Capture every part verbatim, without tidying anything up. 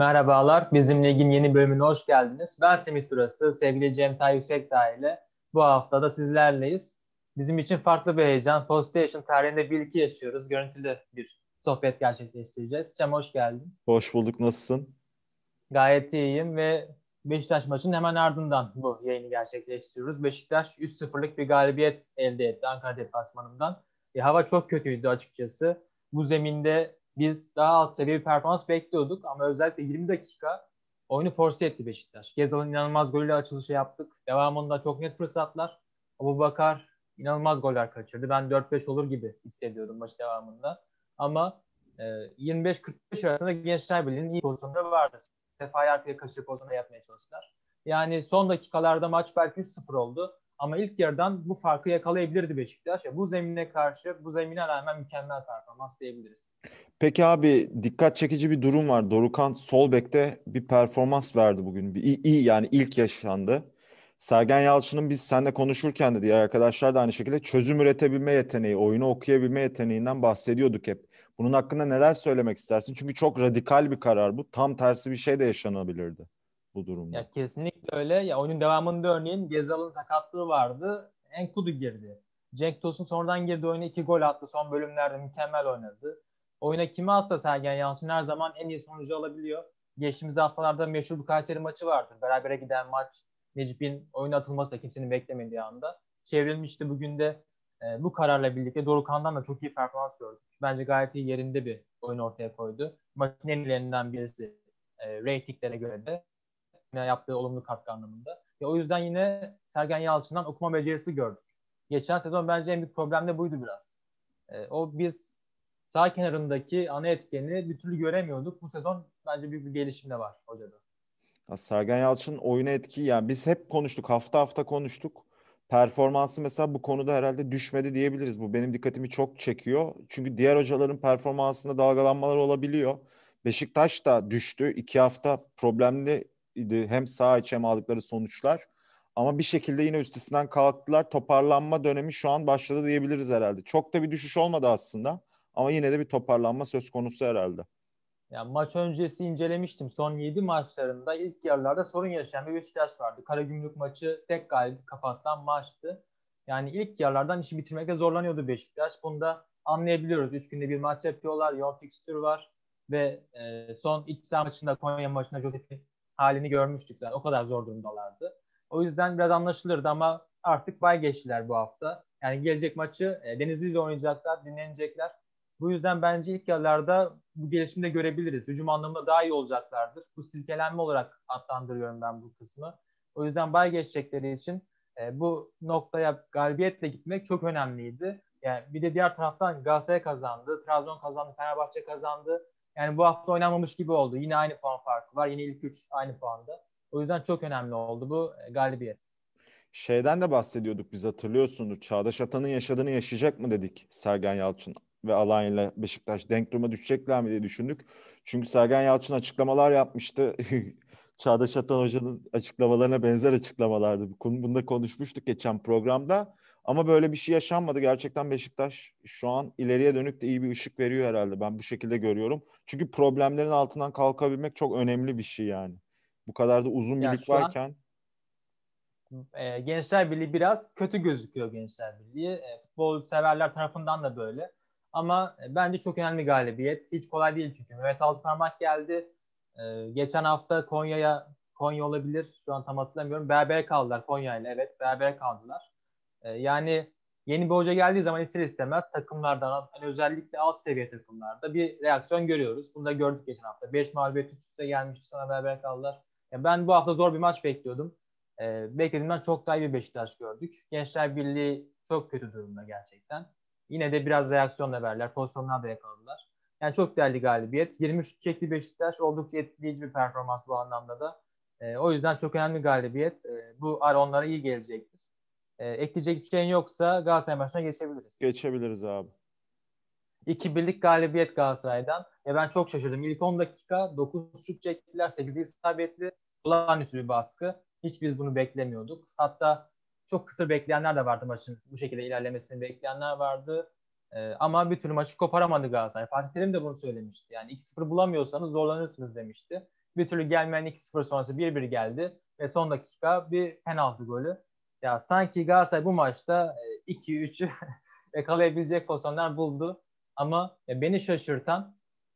Merhabalar, bizim ligin yeni bölümüne hoş geldiniz. Ben Semih Turası, sevgili Cem Tayyip Sekta ile bu hafta da sizlerleyiz. Bizim için farklı bir heyecan, PlayStation tarihinde birlikte yaşıyoruz. Görüntülü bir sohbet gerçekleştireceğiz. Cem hoş geldin. Hoş bulduk, nasılsın? Gayet iyiyim ve Beşiktaş maçının hemen ardından bu yayını gerçekleştiriyoruz. Beşiktaş üç sıfırlık bir galibiyet elde etti Ankara deplasmanından. E, hava çok kötüydü açıkçası. Bu zeminde biz daha alt seviye bir performans bekliyorduk ama özellikle yirmi dakika oyunu force etti Beşiktaş. Gezal'ın inanılmaz golüyle açılışı yaptık. Devamında çok net fırsatlar. Abubakar inanılmaz goller kaçırdı. Ben dört beş olur gibi hissediyordum maç devamında. Ama e, yirmi beş kırk beş arasında Gençlerbirliği'nin iyi pozisyonları vardı. Sefa'yı arkaya kaçırıp pozisyonda yapmaya çalıştılar. Yani son dakikalarda maç belki üç sıfır oldu. Ama ilk yarıdan bu farkı yakalayabilirdi Beşiktaş. Ya bu zemine karşı, bu zemine rağmen mükemmel performans diyebiliriz. Peki abi, dikkat çekici bir durum var. Dorukhan sol bekte bir performans verdi bugün. Bir, iyi, iyi yani ilk yaşandı. Sergen Yalçın'ın biz seninle konuşurken de diğer arkadaşlar da aynı şekilde çözüm üretebilme yeteneği, oyunu okuyabilme yeteneğinden bahsediyorduk hep. Bunun hakkında neler söylemek istersin? Çünkü çok radikal bir karar bu. Tam tersi bir şey de yaşanabilirdi bu durumda. Ya kesinlikle öyle. Ya oyunun devamında örneğin Gezal'ın sakatlığı vardı. Enkudu girdi. Cenk Tosun sonradan girdi oyuna, iki gol attı. Son bölümlerde mükemmel oynadı. Oyuna kimi atsa Sergen Yalçın her zaman en iyi sonucu alabiliyor. Geçtiğimiz haftalarda meşhur bir Kayseri maçı vardı. Berabere giden maç. Necip'in oyuna atılması da kimsenin beklemediği anda çevrilmişti. Bugün de e, bu kararla birlikte Dorukhan'dan da çok iyi performans gördük. Bence gayet iyi yerinde bir oyun ortaya koydu. Maçın en ilerinden birisi e, reytinglere göre de yaptığı olumlu katkı anlamında. E, o yüzden yine Sergen Yalçın'dan okuma becerisi gördük. Geçen sezon bence en büyük problem de buydu biraz. E, o biz sağ kenarındaki ana etkeni bir türlü göremiyorduk. Bu sezon bence büyük bir gelişim de var hocada. Ya Sergen Yalçın oyuna etki, yani biz hep konuştuk, hafta hafta konuştuk. Performansı mesela bu konuda herhalde düşmedi diyebiliriz. Bu benim dikkatimi çok çekiyor. Çünkü diğer hocaların performansında dalgalanmalar olabiliyor. Beşiktaş da düştü. İki hafta problemliydi. Hem sağ içi hem aldıkları sonuçlar. Ama bir şekilde yine üstesinden kalktılar. Toparlanma dönemi şu an başladı diyebiliriz herhalde. Çok da bir düşüş olmadı aslında. Ama yine de bir toparlanma söz konusu herhalde. Yani maç öncesi incelemiştim. Son yedi maçlarında ilk yarılarda sorun yaşayan bir Beşiktaş vardı. Karagümrük maçı tek galip kapatılan maçtı. Yani ilk yarılardan işi bitirmekte zorlanıyordu Beşiktaş. Bunu da anlayabiliyoruz. Üç günde bir maç yapıyorlar. Yoğun fikstür var. Ve e, son iki saat maçında, Konya maçında Josef'in halini görmüştük zaten. O kadar zor durumdalardı. O yüzden biraz anlaşılırdı ama artık bay geçtiler bu hafta. Yani gelecek maçı e, Denizli'yle oynayacaklar, dinlenecekler. Bu yüzden bence ilk yıllarda bu gelişimi de görebiliriz. Hücum anlamında daha iyi olacaklardır. Bu silkelenme olarak adlandırıyorum ben bu kısmı. O yüzden bay geçecekleri için e, bu noktaya galibiyetle gitmek çok önemliydi. Yani bir de diğer taraftan Galatasaray kazandı, Trabzon kazandı, Fenerbahçe kazandı. Yani bu hafta oynanmamış gibi oldu. Yine aynı puan farkı var. Yine ilk üç aynı puanda. O yüzden çok önemli oldu bu e, galibiyet. Şeyden de bahsediyorduk biz, hatırlıyorsunuz. Çağdaş Atan'ın yaşadığını yaşayacak mı dedik Sergen Yalçın ve Alanya ile Beşiktaş denk duruma düşecekler mi diye düşündük. Çünkü Sergen Yalçın açıklamalar yapmıştı. Çağdaş Atan Hoca'nın açıklamalarına benzer açıklamalardı. Bunu da konuşmuştuk geçen programda. Ama böyle bir şey yaşanmadı. Gerçekten Beşiktaş şu an ileriye dönük de iyi bir ışık veriyor herhalde. Ben bu şekilde görüyorum. Çünkü problemlerin altından kalkabilmek çok önemli bir şey yani. Bu kadar da uzun bir lig varken. An, e, Gençlerbirliği biraz kötü gözüküyor Gençlerbirliği. E, futbol severler tarafından da böyle. Ama bence çok önemli galibiyet. Hiç kolay değil çünkü. Mehmet Altıparmak geldi. Ee, geçen hafta Konya'ya, Konya olabilir. Şu an tam hatırlamıyorum. Berabere kaldılar Konya'yla. Evet, berabere kaldılar. Ee, yani yeni bir hoca geldiği zaman ister istemez takımlardan, hani özellikle alt seviye takımlarda bir reaksiyon görüyoruz. Bunu da gördük geçen hafta. beş mağlubiyet üst üste gelmişti, sonra berabere kaldılar. Yani ben bu hafta zor bir maç bekliyordum. Ee, beklediğimden çok daha iyi bir Beşiktaş gördük. Gençlerbirliği çok kötü durumda gerçekten. Yine de biraz reaksiyonla verdiler. Pozisyonlar da yakaladılar. Yani çok değerli galibiyet. yirmi üç çekti Beşiktaş. Oldukça etkileyici bir performans bu anlamda da. E, o yüzden çok önemli galibiyet. E, bu ara onlara iyi gelecektir. E, ekleyecek bir şeyin yoksa Galatasaray maçına geçebiliriz. Geçebiliriz abi. iki birlik galibiyet Galatasaray'dan. E, ben çok şaşırdım. İlk on dakika dokuz şut çektiler. sekizi isabetli. Olağanüstü bir baskı. Hiç biz bunu beklemiyorduk. Hatta çok kısa bekleyenler de vardı maçın. Bu şekilde ilerlemesini bekleyenler vardı. Ee, ama bir türlü maçı koparamadı Galatasaray. Fatih Terim de bunu söylemişti. Yani iki sıfır bulamıyorsanız zorlanırsınız demişti. Bir türlü gelmeyen iki sıfır sonrası bir bir geldi ve son dakika bir penaltı golü. Ya sanki Galatasaray bu maçta iki üçü yakalayabilecek pozisyonlar buldu. Ama beni şaşırtan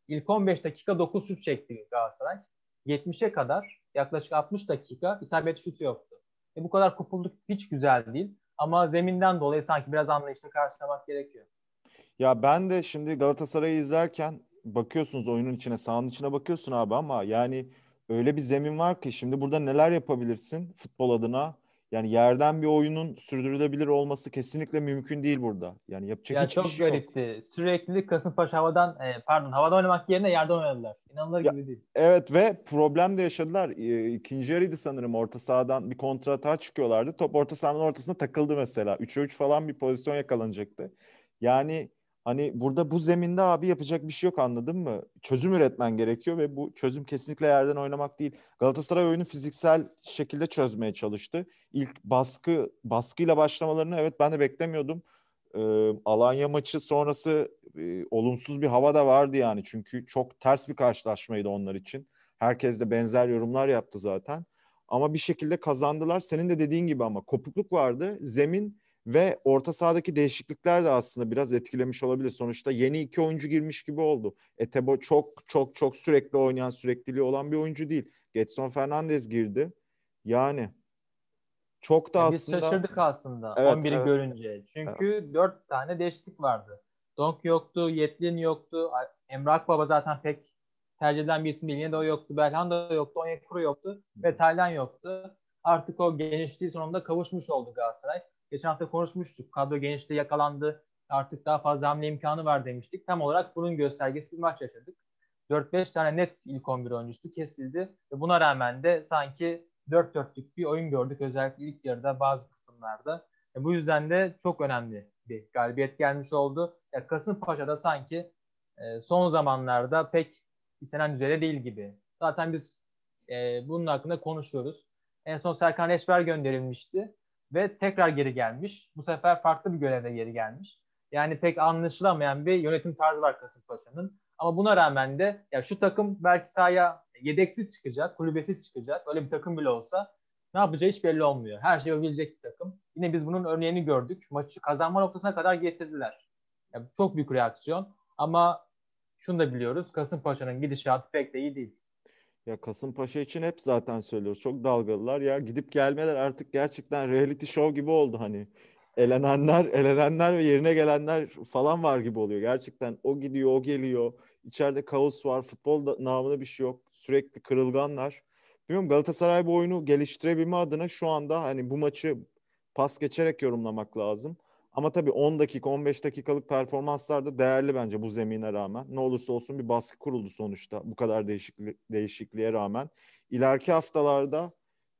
ilk on beş dakika dokuz şut çekti Galatasaray. yetmişe kadar yaklaşık altmış dakika isabet şutu yoktu. E bu kadar kopulduk hiç güzel değil. Ama zeminden dolayı sanki biraz anlayışla karşılamak gerekiyor. Ya ben de şimdi Galatasaray'ı izlerken bakıyorsunuz oyunun içine, sahanın içine bakıyorsun abi ama yani öyle bir zemin var ki şimdi burada neler yapabilirsin futbol adına? Yani yerden bir oyunun sürdürülebilir olması kesinlikle mümkün değil burada. Yani yapacak ya hiçbir şey yok. Çok garipti. Sürekli Kasımpaşa havadan, pardon havada oynamak yerine yerden oynadılar. İnanılır gibi ya, değil. Evet ve problem de yaşadılar. İkinci yarıydı sanırım, orta sahadan bir kontratağa çıkıyorlardı. Top orta sahanın ortasına takıldı mesela. üçe üç falan bir pozisyon yakalanacaktı. Yani hani burada bu zeminde abi yapacak bir şey yok, anladın mı? Çözüm üretmen gerekiyor ve bu çözüm kesinlikle yerden oynamak değil. Galatasaray oyunu fiziksel şekilde çözmeye çalıştı. İlk baskı baskıyla başlamalarını evet ben de beklemiyordum. Ee, Alanya maçı sonrası e, olumsuz bir hava da vardı yani. Çünkü çok ters bir karşılaşmaydı onlar için. Herkes de benzer yorumlar yaptı zaten. Ama bir şekilde kazandılar. Senin de dediğin gibi ama kopukluk vardı. Zemin ve orta sahadaki değişiklikler de aslında biraz etkilemiş olabilir. Sonuçta yeni iki oyuncu girmiş gibi oldu. Etebo çok çok çok sürekli oynayan, sürekliliği olan bir oyuncu değil. Getson Fernandez girdi. Yani çok da ya aslında... Biz şaşırdık aslında evet, on biri evet. görünce. Çünkü evet. dört tane değişiklik vardı. Donk yoktu, Yetlin yoktu. Emre Akbaba zaten pek tercih edilen bir isim değil. Yine de o yoktu. Belhan da yoktu. Onyekuru yoktu. Ve Taylan yoktu. Artık o genişliği sonunda kavuşmuş oldu Galatasaray. Geçen hafta konuşmuştuk. Kadro genişliği yakalandı. Artık daha fazla hamle imkanı var demiştik. Tam olarak bunun göstergesi bir maç yaşadık. dört beş tane net ilk on bir oyuncusu kesildi. Ve buna rağmen de sanki dört dörtlük bir oyun gördük. Özellikle ilk yarıda bazı kısımlarda. E bu yüzden de çok önemli bir galibiyet gelmiş oldu. Ya Kasımpaşa'da sanki son zamanlarda pek istenen üzere değil gibi. Zaten biz bunun hakkında konuşuyoruz. En son Serkan Eşber gönderilmişti. Ve tekrar geri gelmiş. Bu sefer farklı bir görevde geri gelmiş. Yani pek anlaşılamayan bir yönetim tarzı var Kasımpaşa'nın. Ama buna rağmen de ya şu takım belki sahaya yedeksiz çıkacak, kulübesiz çıkacak. Öyle bir takım bile olsa ne yapacağı hiç belli olmuyor. Her şeyi yapabilecek bir takım. Yine biz bunun örneğini gördük. Maçı kazanma noktasına kadar getirdiler. Yani çok büyük reaksiyon. Ama şunu da biliyoruz. Kasımpaşa'nın gidişatı pek de iyi değil. Ya Kasımpaşa için hep zaten söylüyoruz. Çok dalgalılar ya. Gidip gelmeler artık gerçekten reality show gibi oldu hani. Elenenler, elenenler ve yerine gelenler falan var gibi oluyor. Gerçekten o gidiyor, o geliyor. İçeride kaos var. Futbol da, namına bir şey yok. Sürekli kırılganlar. Bilmiyorum, Galatasaray bu oyunu geliştirebilme adına şu anda hani bu maçı pas geçerek yorumlamak lazım. Ama tabii on dakika, on beş dakikalık performanslar da değerli bence bu zemine rağmen. Ne olursa olsun bir baskı kuruldu sonuçta bu kadar değişikli- değişikliğe rağmen. İleriki haftalarda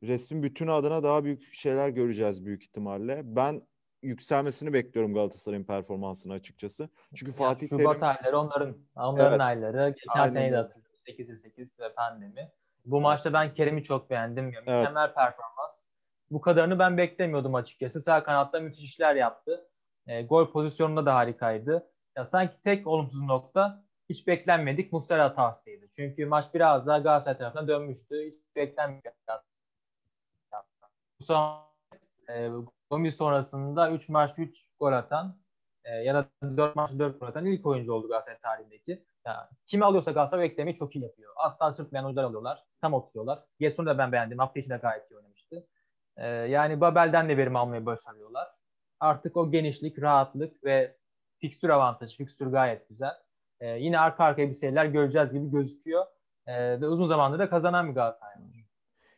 resmin bütünü adına daha büyük şeyler göreceğiz büyük ihtimalle. Ben yükselmesini bekliyorum Galatasaray'ın performansını açıkçası. Çünkü yani Fatih Terim... Şubat ayları onların, onların evet. ayları. Geçen seneyi de hatırlıyorum. sekize sekiz ve pandemi. Bu maçta ben Kerim'i çok beğendim. Evet. Mükemmel performans. Bu kadarını ben beklemiyordum açıkçası. Sağ kanatta müthiş işler yaptı. E, gol pozisyonunda da harikaydı. Ya sanki tek olumsuz nokta hiç beklenmedik Muslera hatasıydı. Çünkü maç biraz daha Galatasaray tarafına dönmüştü. Hiç beklenmedik. Bu son e, on bir sonrasında üç maçta üç gol atan e, ya da dört maçta dört gol atan ilk oyuncu oldu Galatasaray tarihindeki. Ya, kimi alıyorsa Galatasaray beklemeyi çok iyi yapıyor. Asla sırtmayan oyuncular alıyorlar. Tam oturuyorlar. Gesun'u da ben beğendim. Hafta içinde gayet iyi oynamıştı. Yani Babel'den de verim almayı başarıyorlar. Artık o genişlik, rahatlık ve fikstür avantajı, fikstür gayet güzel. Ee, yine arka arkaya bir şeyler göreceğiz gibi gözüküyor. Ee, ve uzun zamandır da kazanan bir Galatasaray var.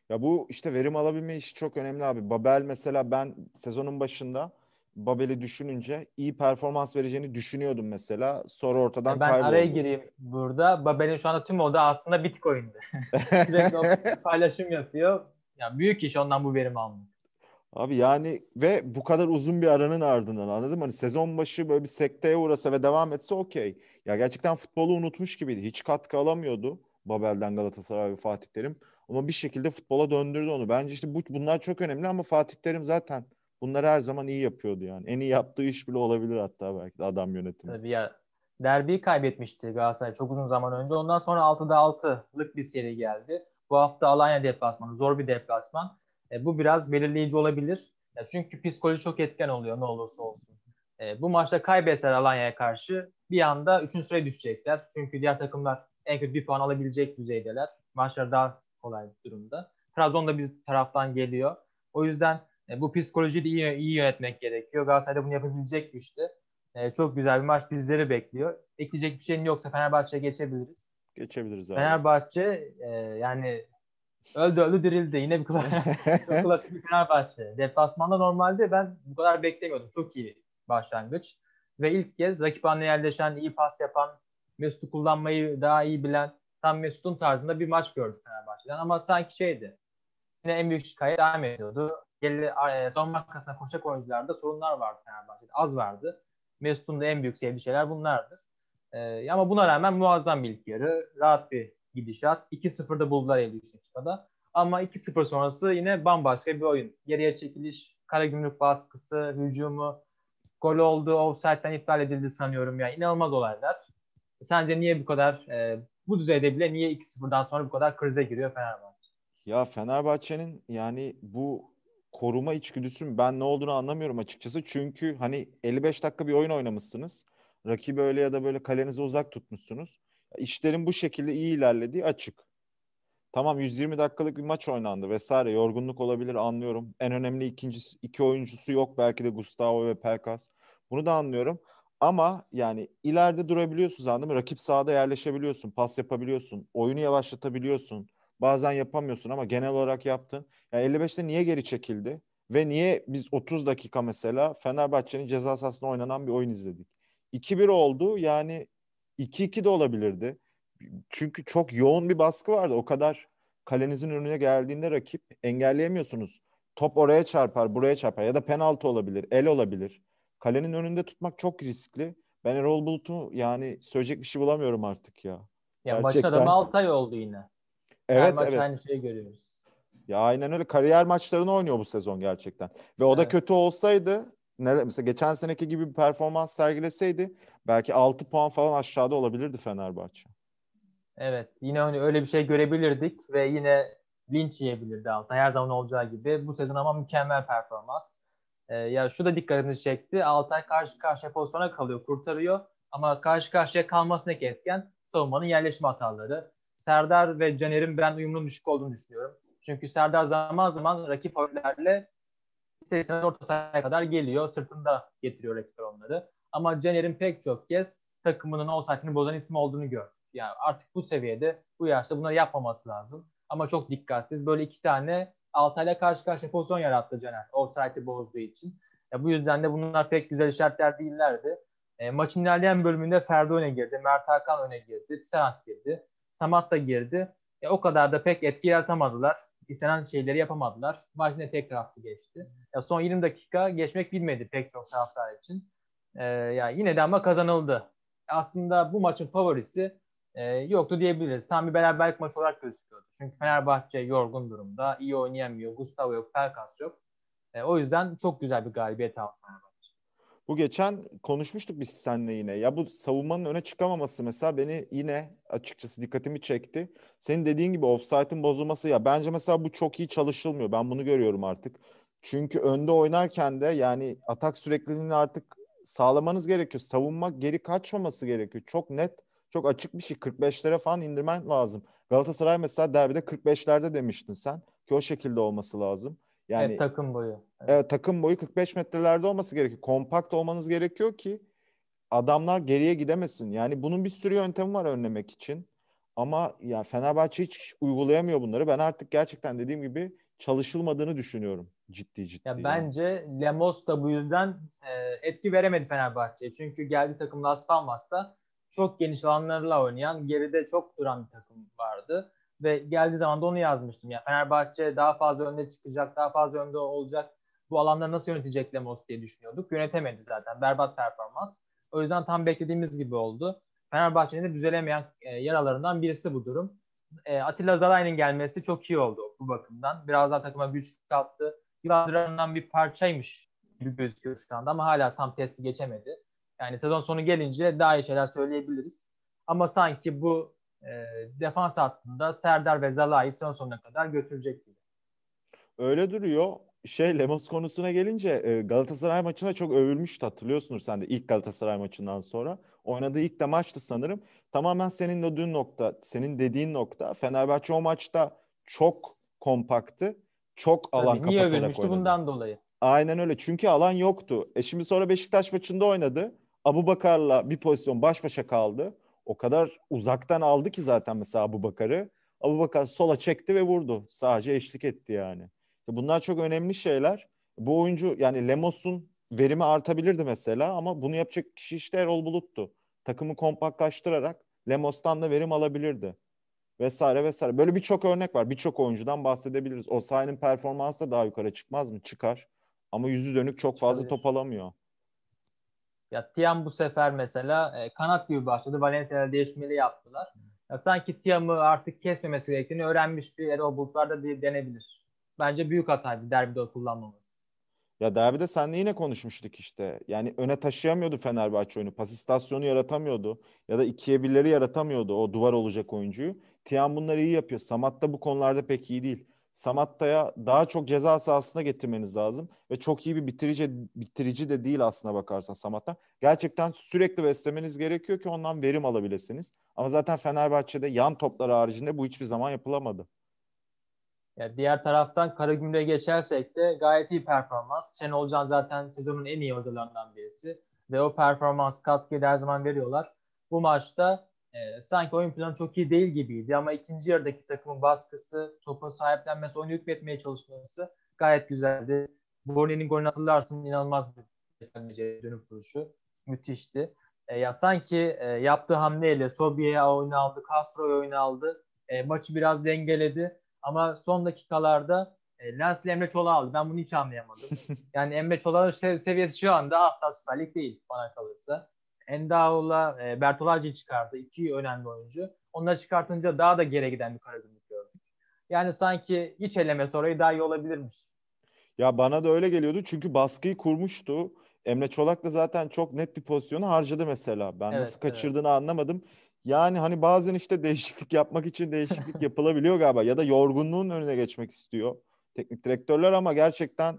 Ya bu işte verim alabilme işi çok önemli abi. Babel mesela ben sezonun başında Babel'i düşününce iyi performans vereceğini düşünüyordum mesela. Sonra ortadan yani ben kayboldu. Ben araya gireyim burada. Babel'in şu anda tüm oda aslında Bitcoin'di. Sürekli o paylaşım yapıyor. Ya büyük iş ondan bu verimi almak. Abi yani ve bu kadar uzun bir aranın ardından anladın mı? Hani sezon başı böyle bir sekteye uğrasa ve devam etse okey. Ya gerçekten futbolu unutmuş gibiydi. Hiç katkı alamıyordu Babel'den Galatasaray ve Fatih Terim. Ama bir şekilde futbola döndürdü onu. Bence işte bu, bunlar çok önemli ama Fatih Terim zaten bunları her zaman iyi yapıyordu yani. En iyi yaptığı iş bile olabilir hatta belki de adam yönetimi. Tabii ya, derbiyi kaybetmişti Galatasaray çok uzun zaman önce. Ondan sonra altıda altılık bir seri geldi. Bu hafta Alanya deplasmanı, zor bir deplasman. E, bu biraz belirleyici olabilir. Ya çünkü psikoloji çok etken oluyor ne olursa olsun. E, bu maçta kaybetseler Alanya'ya karşı bir anda üçüncü sıraya düşecekler. Çünkü diğer takımlar en kötü bir puan alabilecek düzeydeler. Maçlar daha kolay bir durumda. Trabzon da bir taraftan geliyor. O yüzden e, bu psikolojiyi de iyi, iyi yönetmek gerekiyor. Galatasaray'da bunu yapabilecek güçte. E, çok güzel bir maç bizleri bekliyor. Ekleyecek bir şeyin yoksa Fenerbahçe'ye geçebiliriz. Geçebiliriz abi. Fenerbahçe e, yani öldü öldü dirildi. Yine bir klasik bir Fenerbahçe. Deplasmanda normalde ben bu kadar beklemiyordum. Çok iyi başlangıç. Ve ilk kez rakip haline yerleşen, iyi pas yapan, Mesut'u kullanmayı daha iyi bilen, tam Mesut'un tarzında bir maç gördük Fenerbahçe'den. Ama sanki şeydi, yine en büyük şikayet devam ediyordu. Son markasına koşacak oyuncularda sorunlar vardı Fenerbahçe'de. Az vardı. Mesut'un da en büyük sevdiği şeyler bunlardı. Ee, ama buna rağmen muazzam bir ilk yarı. Rahat bir gidişat. iki sıfırda buldular elli üç dakikada. Ama iki sıfır sonrası yine bambaşka bir oyun. Geriye çekiliş, Karagümrük baskısı, hücumu, gol oldu, offside'den iptal edildi sanıyorum. Yani inanılmaz olaylar. Sence niye bu kadar, e, bu düzeyde bile niye iki sıfırdan sonra bu kadar krize giriyor Fenerbahçe? Ya Fenerbahçe'nin yani bu koruma içgüdüsü ben ne olduğunu anlamıyorum açıkçası. Çünkü hani elli beş dakika bir oyun oynamışsınız. Rakibi öyle ya da böyle kalenize uzak tutmuşsunuz. İşlerin bu şekilde iyi ilerlediği açık. Tamam yüz yirmi dakikalık bir maç oynandı vesaire. Yorgunluk olabilir, anlıyorum. En önemli ikincisi, iki oyuncusu yok. Belki de Gustavo ve Pelkas. Bunu da anlıyorum. Ama yani ileride durabiliyorsunuz, anladın mı? Rakip sahada yerleşebiliyorsun, pas yapabiliyorsun, oyunu yavaşlatabiliyorsun. Bazen yapamıyorsun ama genel olarak yaptın. Yani elli beşte niye geri çekildi? Ve niye biz otuz dakika mesela Fenerbahçe'nin ceza sahasında oynanan bir oyun izledik? iki bir oldu yani iki iki de olabilirdi. Çünkü çok yoğun bir baskı vardı. O kadar kalenizin önüne geldiğinde rakip engelleyemiyorsunuz. Top oraya çarpar, buraya çarpar ya da penaltı olabilir, el olabilir. Kalenin önünde tutmak çok riskli. Ben Erol Bulut'u yani söyleyecek bir şey bulamıyorum artık ya. Ya maçın adamı Altay oldu yine. Evet, her evet. Aynı şeyi görüyoruz. Ya aynen öyle. Kariyer maçlarını oynuyor bu sezon gerçekten. Ve o evet. da kötü olsaydı, ne, mesela geçen seneki gibi bir performans sergileseydi belki altı puan falan aşağıda olabilirdi Fenerbahçe. Evet. Yine öyle bir şey görebilirdik ve yine linç yiyebilirdi Altay. Her zaman olacağı gibi. Bu sezon ama mükemmel performans. Ee, ya şu da dikkatimizi çekti. Altay karşı karşıya pozisyona kalıyor, kurtarıyor. Ama karşı karşıya kalmasındaki etken savunmanın yerleşme hataları. Serdar ve Caner'in ben uyumunun düşük olduğunu düşünüyorum. Çünkü Serdar zaman zaman rakip favorilerle istediğinden orta sahaya kadar geliyor. Sırtında getiriyor rakipler onları. Ama Caner'in pek çok kez takımının offside'ini bozan isim olduğunu gördük. Yani artık bu seviyede, bu yaşta bunları yapmaması lazım. Ama çok dikkatsiz. Böyle iki tane Altay'la karşı karşıya pozisyon yarattı Caner. Offside'i bozduğu için. Ya bu yüzden de bunlar pek güzel işaretler değillerdi. E, maçın ilerleyen bölümünde Ferdi öne girdi. Mert Hakan öne girdi. Serhat girdi. Samat da girdi. E, o kadar da pek etki yaratamadılar. İstenen şeyleri yapamadılar. Maç yine tek taraflı geçti. Ya, son yirmi dakika geçmek bilmedi pek çok taraftar için. E, ya, yine de ama kazanıldı. Aslında bu maçın favorisi e, yoktu diyebiliriz. Tam bir beraberlik maç olarak gözüküyordu. Çünkü Fenerbahçe yorgun durumda. İyi oynayamıyor. Gustavo yok. Pelkas yok. E, o yüzden çok güzel bir galibiyet aldı Fenerbahçe. Bu geçen konuşmuştuk biz seninle yine. Ya bu savunmanın öne çıkamaması mesela beni yine açıkçası dikkatimi çekti. Senin dediğin gibi ofsaytın bozulması, ya bence mesela bu çok iyi çalışılmıyor. Ben bunu görüyorum artık. Çünkü önde oynarken de yani atak sürekliliğini artık sağlamanız gerekiyor. Savunma geri kaçmaması gerekiyor. Çok net, çok açık bir şey. kırk beşlere falan indirmen lazım. Galatasaray mesela derbide kırk beşlerde demiştin sen ki o şekilde olması lazım. Yani evet, takım boyu. Evet. Evet, takım boyu kırk beş metrelerde olması gerekiyor. Kompakt olmanız gerekiyor ki adamlar geriye gidemesin. Yani bunun bir sürü yöntemi var önlemek için. Ama ya Fenerbahçe hiç uygulayamıyor bunları. Ben artık gerçekten dediğim gibi çalışılmadığını düşünüyorum ciddi ciddi. Ya yani. Bence Lemos da bu yüzden e, etki veremedi Fenerbahçe'ye. Çünkü geldiği takım Las Palmas'ta çok geniş alanlarla oynayan, geride çok duran bir takım vardı. Ve geldiği zaman da onu yazmıştım. Yani Fenerbahçe daha fazla önde çıkacak, daha fazla önde olacak. Bu alanları nasıl yönetecek Lemos diye düşünüyorduk. Yönetemedi zaten. Berbat performans. O yüzden tam beklediğimiz gibi oldu. Fenerbahçe'nin de düzelemeyen e, yaralarından birisi bu durum. E, Atilla Zalai'nin gelmesi çok iyi oldu bu bakımdan. Biraz daha takıma güç kattı. Yıllardan bir parçaymış gibi gözüküyor şu anda ama hala tam testi geçemedi. Yani sezon sonu gelince daha iyi şeyler söyleyebiliriz. Ama sanki bu e, defans hattında Serdar ve Zalai'yi sezon sonuna kadar götürecek gibi. Öyle duruyor. Şey, Lemos konusuna gelince Galatasaray maçına çok övülmüştü, hatırlıyorsunuz sen de ilk Galatasaray maçından sonra. Oynadığı ilk de maçtı sanırım. Tamamen senin o dün nokta, senin dediğin nokta. Fenerbahçe o maçta çok kompaktı. Çok alan tabii, kapatarak oynadı. Niye övülmüştü bundan dolayı? Aynen öyle. Çünkü alan yoktu. E şimdi sonra Beşiktaş maçında oynadı. Abubakar'la bir pozisyon baş başa kaldı. O kadar uzaktan aldı ki zaten mesela Abubakar'ı. Abubakar sola çekti ve vurdu. Sadece eşlik etti yani. Bunlar çok önemli şeyler. Bu oyuncu yani Lemos'un verimi artabilirdi mesela ama bunu yapacak kişi işte Erol Bulut'tu. Takımı kompaktlaştırarak Lemos'tan da verim alabilirdi. Vesaire vesaire. Böyle birçok örnek var. Birçok oyuncudan bahsedebiliriz. Osayi'nin performansı da daha yukarı çıkmaz mı? Çıkar. Ama yüzü dönük çok fazla tabii top alamıyor. Ya Tiam bu sefer mesela e, kanat gibi başladı. Valencia'da değişmeli yaptılar. Ya, sanki Tiam'ı artık kesmemesi gerektiğini öğrenmiş bir Erol Bulutlar da denebilir. Bence büyük hataydı derbide kullanmamız. Ya derbide seninle yine konuşmuştuk işte. Yani öne taşıyamıyordu Fenerbahçe oyunu. Pas istasyonu yaratamıyordu. Ya da ikiye birleri yaratamıyordu o duvar olacak oyuncuyu. Tiam bunları iyi yapıyor. Samat da bu konularda pek iyi değil. Samat'ta'ya daha çok ceza sahasına getirmeniz lazım. Ve çok iyi bir bitirici, bitirici de değil aslına bakarsan Samat'tan. Gerçekten sürekli beslemeniz gerekiyor ki ondan verim alabilirsiniz. Ama zaten Fenerbahçe'de yan toplar haricinde bu hiçbir zaman yapılamadı. Ya diğer taraftan Karagümrük'e geçersek de gayet iyi performans. Şenol Can zaten sezonun en iyi hocalarından birisi. Ve o performans katkıyı her zaman veriyorlar. Bu maçta e, sanki oyun planı çok iyi değil gibiydi. Ama ikinci yarıdaki takımın baskısı, topa sahiplenmesi, oyunu hükmetmeye çalışması gayet güzeldi. Borne'nin golünü hatırlarsın, inanılmaz bir dönüp duruşu. Müthişti. E, ya sanki e, yaptığı hamleyle Sobiye'ye oyunu aldı, Castro'ya oyunu aldı. E, maçı biraz dengeledi. Ama son dakikalarda e, Lens ile Emre Çolak'ı aldı. Ben bunu hiç anlayamadım. Yani Emre Çolak'ın seviyesi şu anda asla Süper Lig değil bana kalırsa. Endao'la e, Bertolacci'yi çıkardı. İki önemli oyuncu. Onları çıkartınca daha da geri giden bir Karagümrük gördük. Yani sanki iç eleme sonrayı daha iyi olabilirmiş. Ya bana da öyle geliyordu. Çünkü baskıyı kurmuştu. Emre Çolak da zaten çok net bir pozisyonu harcadı mesela. Ben evet, nasıl kaçırdığını evet. anlamadım. Yani hani bazen işte değişiklik yapmak için değişiklik yapılabiliyor galiba. Ya da yorgunluğun önüne geçmek istiyor teknik direktörler ama gerçekten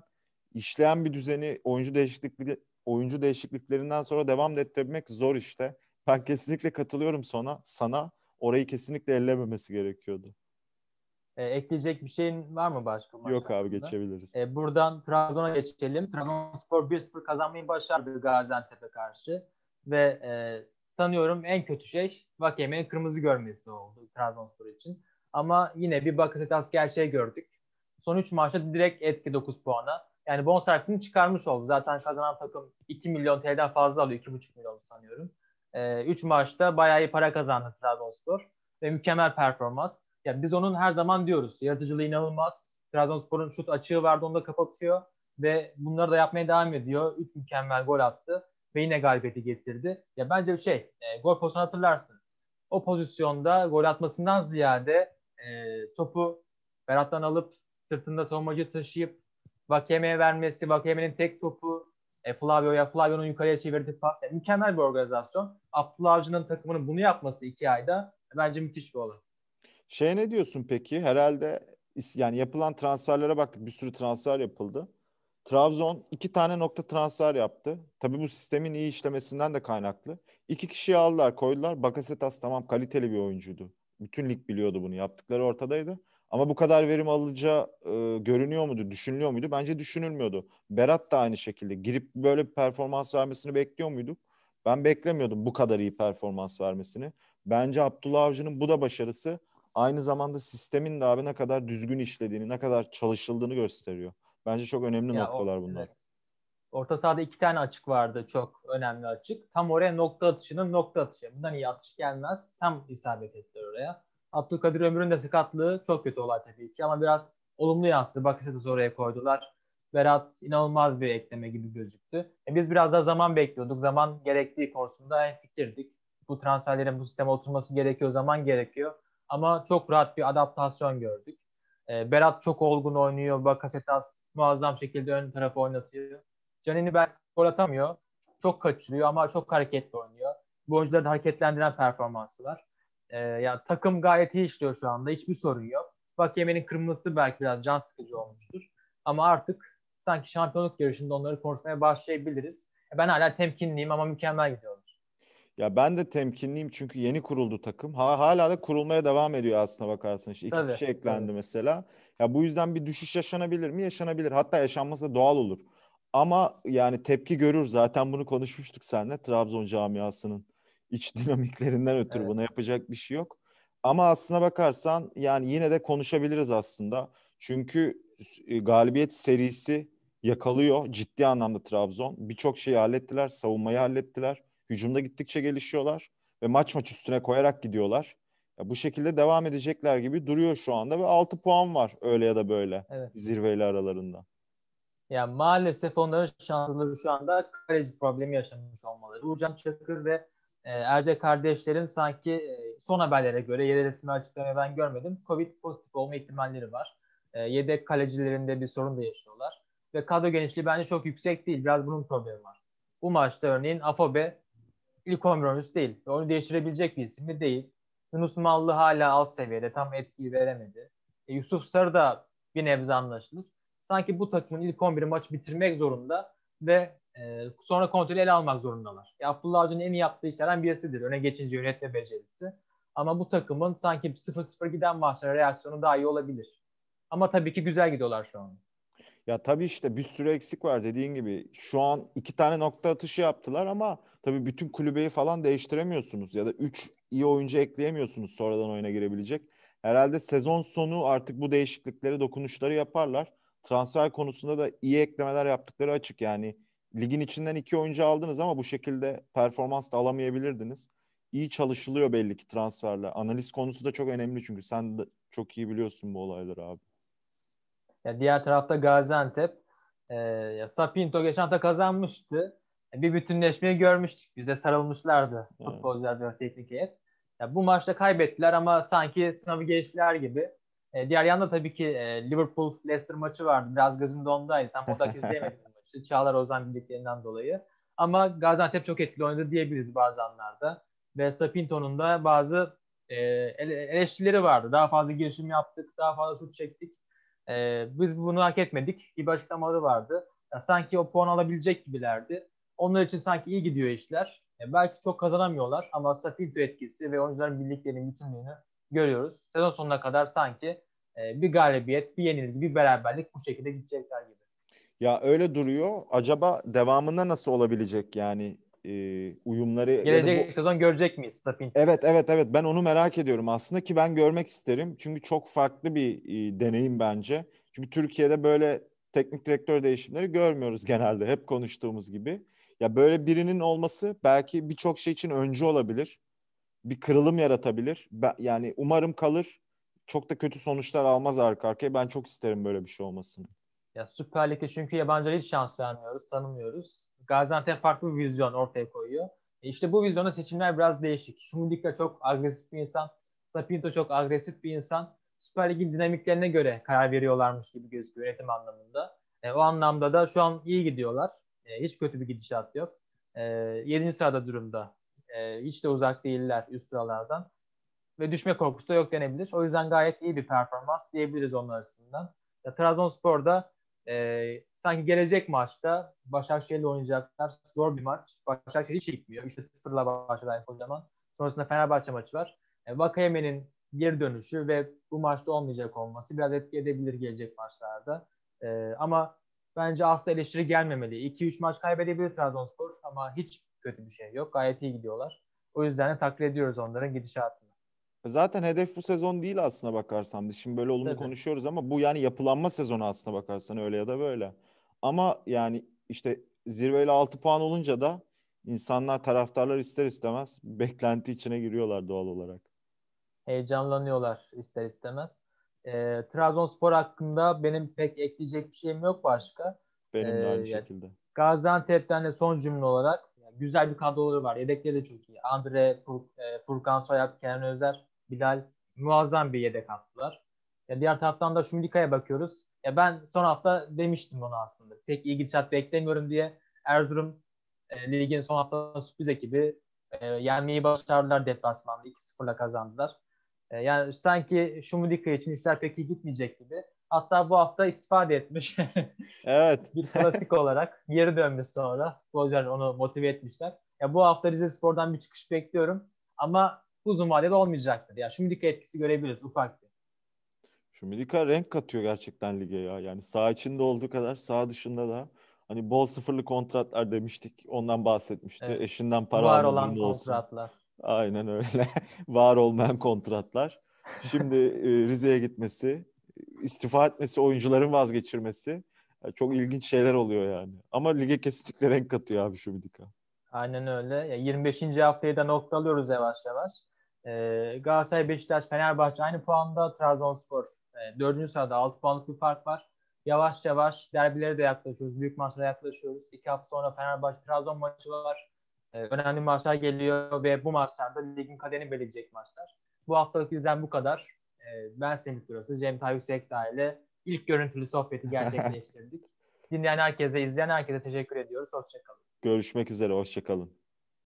işleyen bir düzeni oyuncu değişiklikleri, oyuncu değişikliklerinden sonra devam ettirebilmek zor işte. Ben kesinlikle katılıyorum sana. Sana orayı kesinlikle ellememesi gerekiyordu. E, ekleyecek bir şeyin var mı başka? Yok abi, geçebiliriz. E, buradan Trabzon'a geçelim. Trabzonspor bir sıfır kazanmayı başardı Gaziantep'e karşı ve e, sanıyorum en kötü şey Vakeme'nin kırmızı görmesi oldu Trabzonspor için. Ama yine bir Bakasetas gerçeği gördük. Son üç maçta direkt etki dokuz puana. Yani bonservisini çıkarmış oldu. Zaten kazanan takım iki milyon T L'den fazla alıyor. iki buçuk milyon sanıyorum. üç ee, maçta bayağı iyi para kazandı Trabzonspor. Ve mükemmel performans. Yani biz onun her zaman diyoruz. Yaratıcılığı inanılmaz. Trabzonspor'un şut açığı vardı, onu da kapatıyor. Ve bunları da yapmaya devam ediyor. üç mükemmel gol attı. Ve yine galibiyeti getirdi. Ya bence bir şey, e, gol pozisyonu hatırlarsın. O pozisyonda gol atmasından ziyade e, topu Berat'tan alıp sırtında savunmacı taşıyıp Vakeme'ye vermesi, Vakeme'nin tek topu e, Flavio'ya, Flavio'nun yukarıya çevirdiği pas. Yani mükemmel bir organizasyon. Abdullah Avcı'nın takımının bunu yapması iki ayda e, bence müthiş bir olay. Şey, ne diyorsun peki? Herhalde yani yapılan transferlere baktık. Bir sürü transfer yapıldı. Trabzon iki tane nokta transfer yaptı. Tabii bu sistemin iyi işlemesinden de kaynaklı. İki kişiyi aldılar, koydular. Bakasetas tamam kaliteli bir oyuncuydu. Bütün lig biliyordu bunu. Yaptıkları ortadaydı. Ama bu kadar verim alıcı e, görünüyor muydu, düşünülüyor muydu? Bence düşünülmüyordu. Berat da aynı şekilde. Girip böyle bir performans vermesini bekliyor muyduk? Ben beklemiyordum bu kadar iyi performans vermesini. Bence Abdullah Avcı'nın bu da başarısı. Aynı zamanda sistemin de abi ne kadar düzgün işlediğini, ne kadar çalışıldığını gösteriyor. Bence çok önemli ya noktalar o, bunlar. Evet. Orta sahada iki tane açık vardı. Çok önemli açık. Tam oraya nokta atışının nokta atışı. Bundan iyi atış gelmez. Tam isabet ettiler oraya. Abdülkadir Ömür'ün de sakatlığı çok kötü olay tabii ki. Ama biraz olumlu yansıdı. Bakasetas'ı oraya koydular. Berat inanılmaz bir ekleme gibi gözüktü. E biz biraz daha zaman bekliyorduk. Zaman gerektiği konusunda fikirdik. Bu transferlerin bu sisteme oturması gerekiyor. Zaman gerekiyor. Ama çok rahat bir adaptasyon gördük. E, Berat çok olgun oynuyor. Bakasetas muazzam şekilde ön tarafı oynatıyor. Canini gol atamıyor. Çok kaçırıyor ama çok hareketli oynuyor. Bu oyuncuları da hareketlendiren performansı var. Ee, yani takım gayet iyi işliyor şu anda. Hiçbir sorun yok. Bak yemenin kırmızısı belki biraz can sıkıcı olmuştur. Ama artık sanki şampiyonluk yarışında onları konuşmaya başlayabiliriz. Ben hala temkinliyim ama mükemmel gidiyorlar. Ya ben de temkinliyim çünkü yeni kuruldu takım. Ha, hala da kurulmaya devam ediyor aslına bakarsın. İşte iki tabii, kişi eklendi tabii. mesela. Ya bu yüzden bir düşüş yaşanabilir mi? Yaşanabilir. Hatta yaşanması da doğal olur. Ama yani tepki görür. Zaten bunu konuşmuştuk seninle. Trabzon camiasının iç dinamiklerinden ötürü evet. buna yapacak bir şey yok. Ama aslına bakarsan yani yine de konuşabiliriz aslında. Çünkü galibiyet serisi yakalıyor ciddi anlamda Trabzon. Birçok şeyi hallettiler. Savunmayı hallettiler. Hücumda gittikçe gelişiyorlar ve maç maç üstüne koyarak gidiyorlar. Ya bu şekilde devam edecekler gibi duruyor şu anda ve altı puan var öyle ya da böyle evet. zirveyle aralarında. Yani maalesef onların şansları şu anda kaleci problemi yaşamış olmaları. Uğurcan Çakır ve e, Erce kardeşlerin sanki e, son haberlere göre yere resmi açıklamayı ben görmedim. Covid pozitif olma ihtimalleri var. E, yedek kalecilerinde bir sorun da yaşıyorlar. Ve kadro genişliği bence çok yüksek değil. Biraz bunun problemi var. Bu maçta örneğin Afobe İlk on bir oyuncusu değil. Onu değiştirebilecek bir isim de değil. Yunus Mallı hala alt seviyede. Tam etkiyi veremedi. E, Yusuf Sarı da bir nebze anlaşılır. Sanki bu takımın ilk on biri maçı bitirmek zorunda ve e, sonra kontrolü ele almak zorundalar. E, Abdullah Avcı'nın en iyi yaptığı işlerden birisidir. Öne geçince yönetme becerisi. Ama bu takımın sanki sıfır sıfır giden maçlara reaksiyonu daha iyi olabilir. Ama tabii ki güzel gidiyorlar şu an. Ya tabii işte bir sürü eksik var dediğin gibi. Şu an iki tane nokta atışı yaptılar ama tabii bütün kulübeyi falan değiştiremiyorsunuz ya da üç iyi oyuncu ekleyemiyorsunuz sonradan oyuna girebilecek. Herhalde sezon sonu artık bu değişiklikleri, dokunuşları yaparlar. Transfer konusunda da iyi eklemeler yaptıkları açık yani. Ligin içinden iki oyuncu aldınız ama bu şekilde performans da alamayabilirdiniz. İyi çalışılıyor belli ki transferler. Analiz konusu da çok önemli çünkü sen de çok iyi biliyorsun bu olayları abi. Ya diğer tarafta Gaziantep, e, ya Sapinto geçen hafta kazanmıştı. Bir bütünleşmeyi görmüştük. Biz de sarılmışlardı evet. futbolcular ve teknik heyet. Ya bu maçta kaybettiler ama sanki sınavı geçtiler gibi. E, diğer yanda tabii ki e, Liverpool-Leicester maçı vardı. Biraz gözüm dondaydı. Tam odak izleyemedim maçı. Çağlar Ozan bildiklerinden dolayı. Ama Gaziantep çok etkili oynadı diyebiliriz bazı anlarda. Ve Sapinto'nun da bazı e, eleştirileri vardı. Daha fazla girişim yaptık, daha fazla şut çektik. E, biz bunu hak etmedik gibi açıklamaları vardı. Ya, sanki o puan alabilecek gibilerdi. Onlar için sanki iyi gidiyor işler. E belki çok kazanamıyorlar ama Sapinto etkisi ve oyuncuların birliklerinin bütünlüğünü görüyoruz. Sezon sonuna kadar sanki e, bir galibiyet, bir yenilgi, bir beraberlik bu şekilde gidecekler gibi. Ya öyle duruyor. Acaba devamında nasıl olabilecek yani e, uyumları? Gelecek yani bu... sezon görecek miyiz Sapinto? Evet, evet, evet. Ben onu merak ediyorum aslında ki ben görmek isterim. Çünkü çok farklı bir e, deneyim bence. Çünkü Türkiye'de böyle teknik direktör değişimleri görmüyoruz genelde. Hep konuştuğumuz gibi. Ya böyle birinin olması belki birçok şey için öncü olabilir. Bir kırılım yaratabilir. Ben, yani umarım kalır. Çok da kötü sonuçlar almaz arka arkaya. Ben çok isterim böyle bir şey olmasını. Ya Süper Lig'de çünkü yabancılara hiç şans vermiyoruz, tanımıyoruz. Gaziantep farklı bir vizyon ortaya koyuyor. E işte bu vizyonda seçimler biraz değişik. Şumudik'le çok agresif bir insan. Sapinto çok agresif bir insan. Süper Lig'in dinamiklerine göre karar veriyorlarmış gibi gözüküyor yönetim anlamında. E, o anlamda da şu an iyi gidiyorlar. Hiç kötü bir gidişat yok. E, yedinci sırada durumda. E, hiç de uzak değiller üst sıralardan. Ve düşme korkusu da yok denebilir. O yüzden gayet iyi bir performans diyebiliriz onlar arasından. Ya, Trabzonspor'da e, sanki gelecek maçta Başakşehir'le oynayacaklar. Zor bir maç. Başakşehir hiç gitmiyor. üç sıfırla başladılar o zaman. Sonrasında Fenerbahçe maçı var. E, Vakayeme'nin geri dönüşü ve bu maçta olmayacak olması biraz etki edebilir gelecek maçlarda. E, ama bence asla eleştiri gelmemeli. iki üç maç kaybedebilir Trabzonspor ama hiç kötü bir şey yok. Gayet iyi gidiyorlar. O yüzden de takdir ediyoruz onların gidişatını. Zaten hedef bu sezon değil aslına bakarsan. Biz şimdi böyle olumlu Tabii. konuşuyoruz ama bu yani yapılanma sezonu aslına bakarsan öyle ya da böyle. Ama yani işte zirveyle altı puan olunca da insanlar, taraftarlar ister istemez beklenti içine giriyorlar doğal olarak. Heyecanlanıyorlar ister istemez. E, Trabzonspor hakkında benim pek ekleyecek bir şeyim yok başka. Benim de aynı e, şekilde. Gaziantep'ten de son cümle olarak yani güzel bir kadroları var. Yedekleri de çok iyi. Andre, Fur, e, Furkan Soyak, Kenan Özer, Bilal muazzam bir yedek attılar. Ya diğer taraftan da Şumdika'ya bakıyoruz. Ya ben son hafta demiştim bunu aslında. Pek iyi gidişat beklemiyorum diye. Erzurum e, ligin son hafta sürpriz ekibi. E, yenmeyi başardılar deplasmanda. iki sıfırla kazandılar. E, yani sanki Şumudika için işler pek iyi gitmeyecek gibi. Hatta bu hafta istifade etmiş. Evet. Bir klasik olarak. Geri dönmüş sonra. Futbolcular onu motive etmişler. Ya bu hafta Rizespor'dan bir çıkış bekliyorum. Ama uzun vadede olmayacaktır. Ya Şumudika etkisi görebiliriz ufak bir. Şumudika renk katıyor gerçekten lige ya. Yani saha içinde olduğu kadar saha dışında da hani bol sıfırlı kontratlar demiştik. Ondan bahsetmişti. Evet. Eşinden para almadan olsun. Var olan kontratlar. Aynen öyle. Var olmayan kontratlar. Şimdi Rize'ye gitmesi, istifa etmesi, oyuncuların vazgeçirmesi çok ilginç şeyler oluyor yani. Ama lige kesinlikle renk katıyor abi Şumudika. Aynen öyle. Ya yirmi beşinci haftayı da nokta alıyoruz yavaş yavaş. Ee, Galatasaray, Beşiktaş, Fenerbahçe aynı puanda. Trabzonspor e, dördüncü sırada altı puanlık bir fark var. Yavaş yavaş derbilere de yaklaşıyoruz. Büyük maçlara yaklaşıyoruz. İki hafta sonra Fenerbahçe, Trabzon maçı var. Ee, önemli maçlar geliyor ve bu maçlarda ligin kaderini belirleyecek maçlar. Bu haftalık bizden bu kadar. Ee, ben Semih Turası, Cem Tayyip Sekta ile ilk görüntülü sohbeti gerçekleştirdik. Dinleyen herkese, izleyen herkese teşekkür ediyoruz. Hoşça kalın. Görüşmek üzere, hoşça kalın.